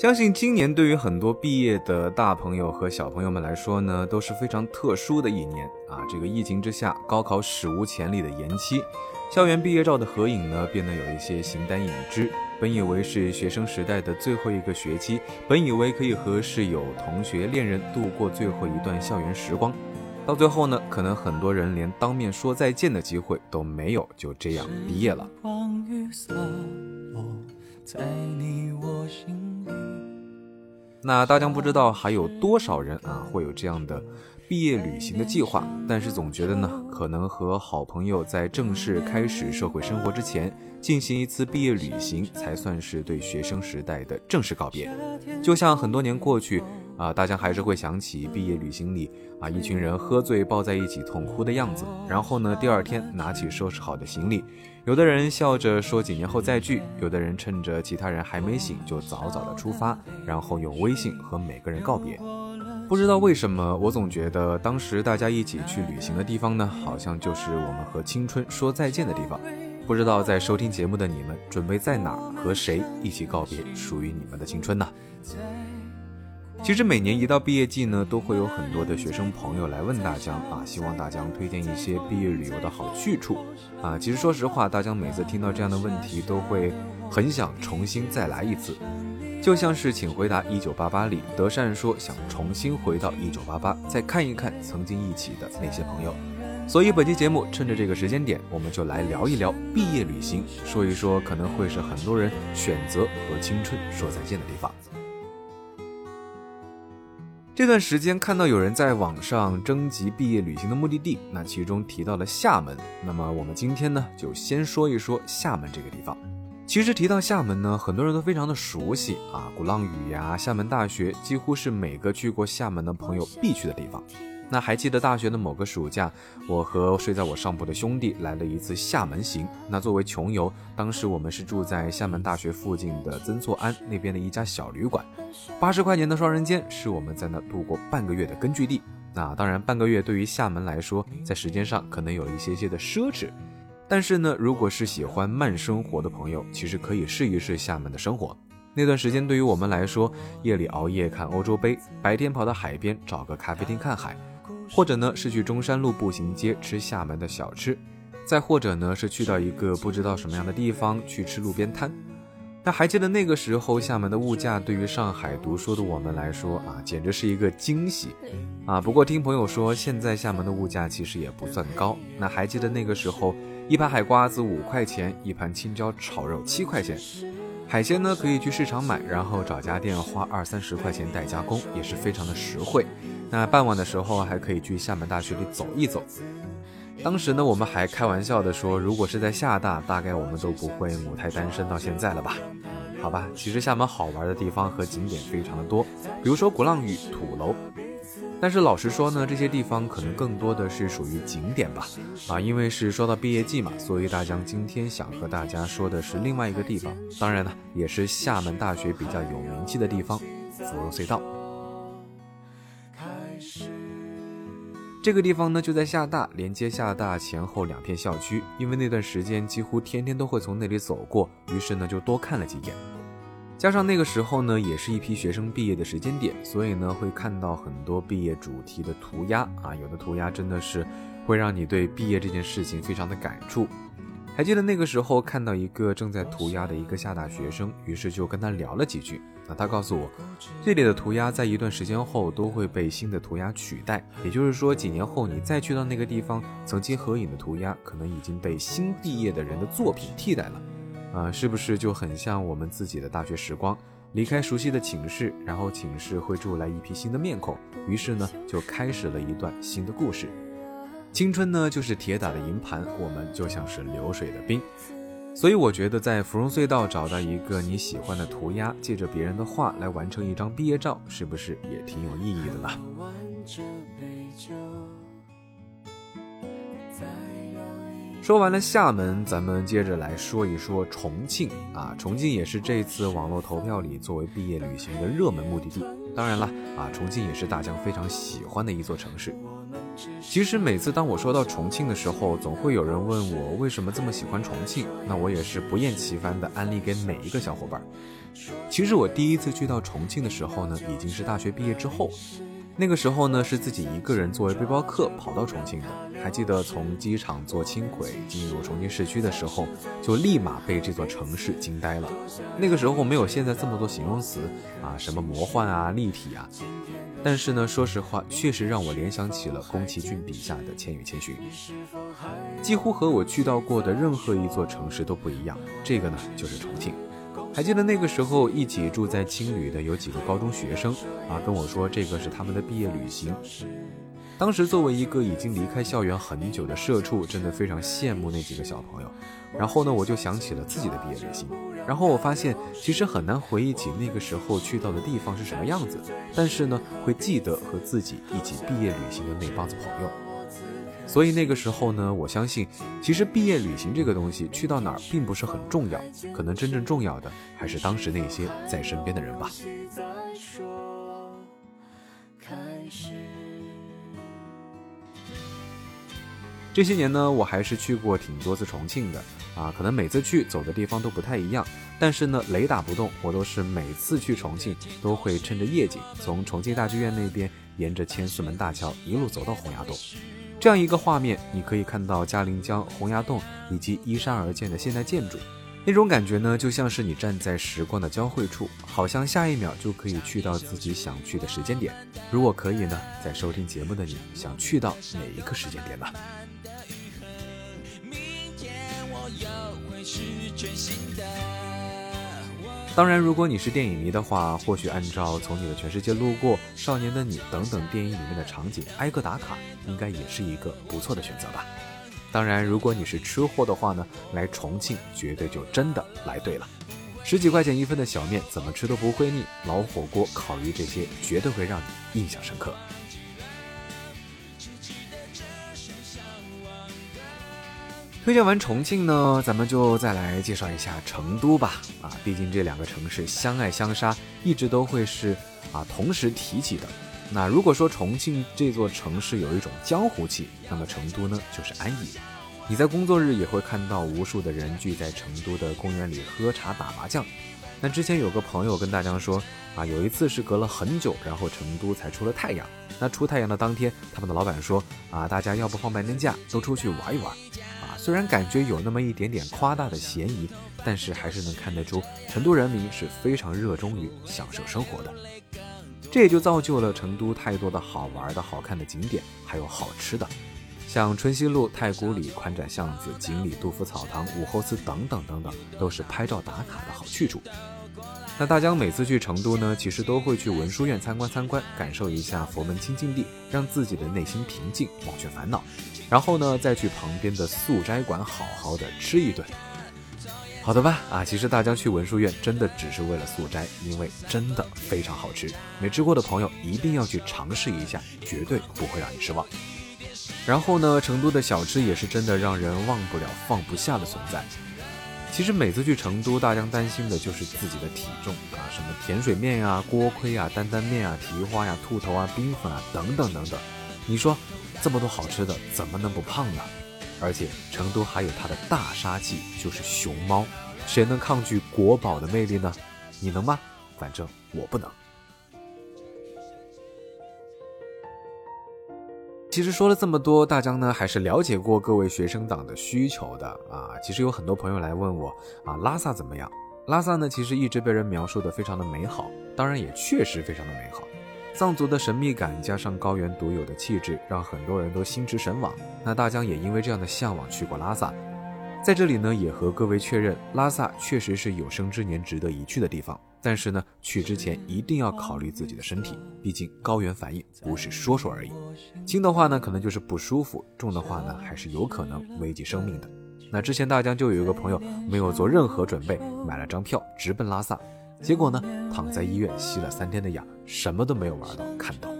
相信今年对于很多毕业的大朋友和小朋友们来说呢，都是非常特殊的一年啊。这个疫情之下，高考史无前例的延期，校园毕业照的合影呢变得有一些形单影只。本以为是学生时代的最后一个学期，本以为可以和室友、同学、恋人度过最后一段校园时光，到最后呢，可能很多人连当面说再见的机会都没有，就这样毕业了。那大家不知道还有多少人啊会有这样的毕业旅行的计划，但是总觉得呢，可能和好朋友在正式开始社会生活之前进行一次毕业旅行才算是对学生时代的正式告别。就像很多年过去啊，大家还是会想起毕业旅行里啊一群人喝醉抱在一起痛哭的样子，然后呢第二天拿起收拾好的行李，有的人笑着说几年后再聚，有的人趁着其他人还没醒就早早的出发，然后用微信和每个人告别。不知道为什么，我总觉得当时大家一起去旅行的地方呢，好像就是我们和青春说再见的地方。不知道在收听节目的你们准备在哪和谁一起告别属于你们的青春呢？其实每年一到毕业季呢，都会有很多的学生朋友来问大江啊，希望大江推荐一些毕业旅游的好去处啊。其实说实话，大江每次听到这样的问题都会很想重新再来一次，就像是请回答1988里德善说想重新回到1988，再看一看曾经一起的那些朋友。所以本期节目趁着这个时间点，我们就来聊一聊毕业旅行，说一说可能会是很多人选择和青春说再见的地方。这段时间看到有人在网上征集毕业旅行的目的地，那其中提到了厦门。那么我们今天呢，就先说一说厦门这个地方。其实提到厦门呢，很多人都非常的熟悉啊，鼓浪屿呀、厦门大学几乎是每个去过厦门的朋友必去的地方。那还记得大学的某个暑假，我和睡在我上铺的兄弟来了一次厦门行。那作为穷游，当时我们是住在厦门大学附近的曾厝垵那边的一家小旅馆，80块钱的双人间是我们在那度过半个月的根据地。那当然半个月对于厦门来说，在时间上可能有一些些的奢侈，但是呢，如果是喜欢慢生活的朋友，其实可以试一试厦门的生活。那段时间对于我们来说，夜里熬夜看欧洲杯，白天跑到海边找个咖啡厅看海，或者呢是去中山路步行街吃厦门的小吃，再或者呢是去到一个不知道什么样的地方去吃路边摊。那还记得那个时候厦门的物价对于上海读书的我们来说啊，简直是一个惊喜啊！不过听朋友说，现在厦门的物价其实也不算高。那还记得那个时候，一盘海瓜子5块钱，一盘青椒炒肉7块钱，海鲜呢可以去市场买，然后找家店花20-30块钱代加工，也是非常的实惠。那傍晚的时候还可以去厦门大学里走一走。当时呢我们还开玩笑的说，如果是在厦大，大概我们都不会母胎单身到现在了吧。好吧，其实厦门好玩的地方和景点非常的多，比如说鼓浪屿、土楼。但是老实说呢，这些地方可能更多的是属于景点吧。啊，因为是说到毕业季嘛，所以大江今天想和大家说的是另外一个地方，当然呢也是厦门大学比较有名气的地方，芙蓉隧道。这个地方呢就在厦大，连接厦大前后2片校区，因为那段时间几乎天天都会从那里走过，于是呢就多看了几眼。加上那个时候呢也是一批学生毕业的时间点，所以呢会看到很多毕业主题的涂鸦啊，有的涂鸦真的是会让你对毕业这件事情非常的感触。还记得那个时候看到一个正在涂鸦的一个厦大学生，于是就跟他聊了几句。那他告诉我，这里的涂鸦在一段时间后都会被新的涂鸦取代，也就是说几年后你再去到那个地方，曾经合影的涂鸦可能已经被新毕业的人的作品替代了。是不是就很像我们自己的大学时光，离开熟悉的寝室，然后寝室会住来一批新的面孔，于是呢就开始了一段新的故事。青春呢就是铁打的营盘，我们就像是流水的冰。所以我觉得在芙蓉隧道找到一个你喜欢的涂鸦，借着别人的话来完成一张毕业照，是不是也挺有意义的呢？说完了厦门，咱们接着来说一说重庆啊。重庆也是这次网络投票里作为毕业旅行的热门目的地。当然了啊，重庆也是大江非常喜欢的一座城市。其实每次当我说到重庆的时候，总会有人问我为什么这么喜欢重庆，那我也是不厌其烦地安利给每一个小伙伴。其实我第一次去到重庆的时候呢，已经是大学毕业之后，那个时候呢是自己一个人作为背包客跑到重庆的。还记得从机场坐轻轨进入重庆市区的时候，就立马被这座城市惊呆了。那个时候没有现在这么多形容词啊，什么魔幻啊、立体啊，但是呢，说实话，确实让我联想起了宫崎骏笔下的《千与千寻》。几乎和我去到过的任何一座城市都不一样，这个呢，就是重庆。还记得那个时候一起住在青旅的有几个高中学生啊，跟我说这个是他们的毕业旅行。当时作为一个已经离开校园很久的社畜，真的非常羡慕那几个小朋友。然后呢，我就想起了自己的毕业旅行，然后我发现其实很难回忆起那个时候去到的地方是什么样子，但是呢，会记得和自己一起毕业旅行的那帮子朋友。所以那个时候呢，我相信其实毕业旅行这个东西去到哪儿并不是很重要，可能真正重要的还是当时那些在身边的人吧。这些年呢，我还是去过挺多次重庆的啊，可能每次去走的地方都不太一样，但是呢，雷打不动，我都是每次去重庆都会趁着夜景，从重庆大剧院那边沿着千厮门大桥一路走到洪崖洞。这样一个画面，你可以看到嘉陵江、洪崖洞以及依山而建的现代建筑，那种感觉呢，就像是你站在时光的交汇处，好像下一秒就可以去到自己想去的时间点。如果可以呢，在收听节目的你想去到哪一个时间点呢？当然，如果你是电影迷的话，或许按照从你的全世界路过、少年的你等等电影里面的场景挨个打卡，应该也是一个不错的选择吧。当然，如果你是吃货的话呢，来重庆绝对就真的来对了。10几块钱一份的小面怎么吃都不会腻，老火锅、烤鱼这些绝对会让你印象深刻。推荐完重庆呢，咱们就再来介绍一下成都吧。啊，毕竟这两个城市相爱相杀，一直都会是同时提起的。那如果说重庆这座城市有一种江湖气，那么成都呢就是安逸。你在工作日也会看到无数的人聚在成都的公园里喝茶打麻将。那之前有个朋友跟大家说啊，有一次是隔了很久，然后成都才出了太阳。那出太阳的当天，他们的老板说啊，大家要不放半天假，都出去玩一玩。虽然感觉有那么一点点夸大的嫌疑，但是还是能看得出成都人民是非常热衷于享受生活的，这也就造就了成都太多的好玩的好看的景点，还有好吃的，像春熙路、太古里、宽窄巷子、锦里、杜甫草堂、武侯祠等等等等，都是拍照打卡的好去处。那大江每次去成都呢，其实都会去文殊院参观参观，感受一下佛门清净地，让自己的内心平静，忘却烦恼，然后呢再去旁边的素斋馆好好的吃一顿。好的吧，其实大江去文殊院真的只是为了素斋，因为真的非常好吃，没吃过的朋友一定要去尝试一下，绝对不会让你失望。然后呢，成都的小吃也是真的让人忘不了放不下的存在。其实每次去成都，大江担心的就是自己的体重啊，什么甜水面啊、锅盔啊、担担面啊、蹄花呀、兔头啊、冰粉啊等等等等。你说这么多好吃的，怎么能不胖呢？而且成都还有它的大杀器，就是熊猫，谁能抗拒国宝的魅力呢？你能吗？反正我不能。其实说了这么多，大江呢还是了解过各位学生党的需求的啊。其实有很多朋友来问我啊，拉萨怎么样？拉萨呢，其实一直被人描述的非常的美好，当然也确实非常的美好。藏族的神秘感加上高原独有的气质，让很多人都心驰神往。那大江也因为这样的向往去过拉萨，在这里呢也和各位确认，拉萨确实是有生之年值得一去的地方。但是呢，去之前一定要考虑自己的身体，毕竟高原反应不是说说而已。轻的话呢，可能就是不舒服；重的话呢，还是有可能危及生命的。那之前大江就有一个朋友没有做任何准备，买了张票直奔拉萨，结果呢，躺在医院吸了3天的氧，什么都没有玩到看到。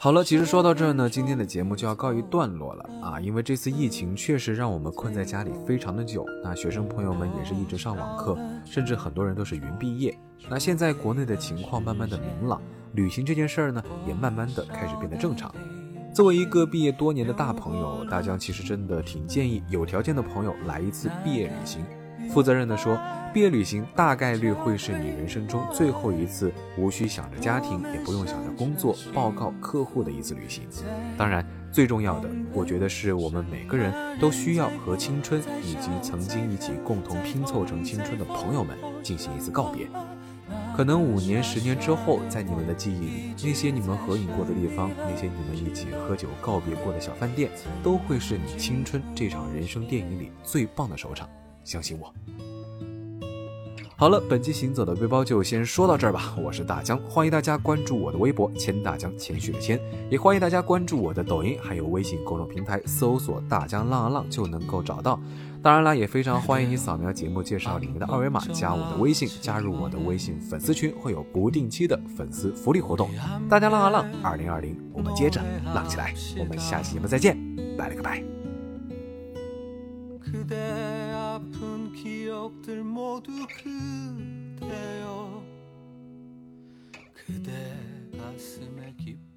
好了，其实说到这儿呢，今天的节目就要告一段落了啊，因为这次疫情确实让我们困在家里非常的久，那学生朋友们也是一直上网课，甚至很多人都是云毕业。那现在国内的情况慢慢的明朗，旅行这件事儿呢，也慢慢的开始变得正常。作为一个毕业多年的大朋友，大江其实真的挺建议有条件的朋友来一次毕业旅行。负责任的说，毕业旅行大概率会是你人生中最后一次无需想着家庭，也不用想着工作、报告、客户的一次旅行。当然，最重要的，我觉得是我们每个人都需要和青春以及曾经一起共同拼凑成青春的朋友们进行一次告别。可能5年、10年之后，在你们的记忆里，那些你们合影过的地方，那些你们一起喝酒告别过的小饭店，都会是你青春这场人生电影里最棒的收场。相信我。好了，本期行走的背包就先说到这儿吧。我是大江，欢迎大家关注我的微博谦大江，谦虚的谦，也欢迎大家关注我的抖音还有微信公众平台，搜索大江浪啊浪就能够找到。当然啦，也非常欢迎你扫描节目介绍里面的二维码，加我的微信，加入我的微信粉丝群，会有不定期的粉丝福利活动。大江浪啊浪2020，我们接着浪起来，我们下期节目再见，拜了个拜。 그대 아픈 기억들 모두 그대여, 그대 가슴에 깊이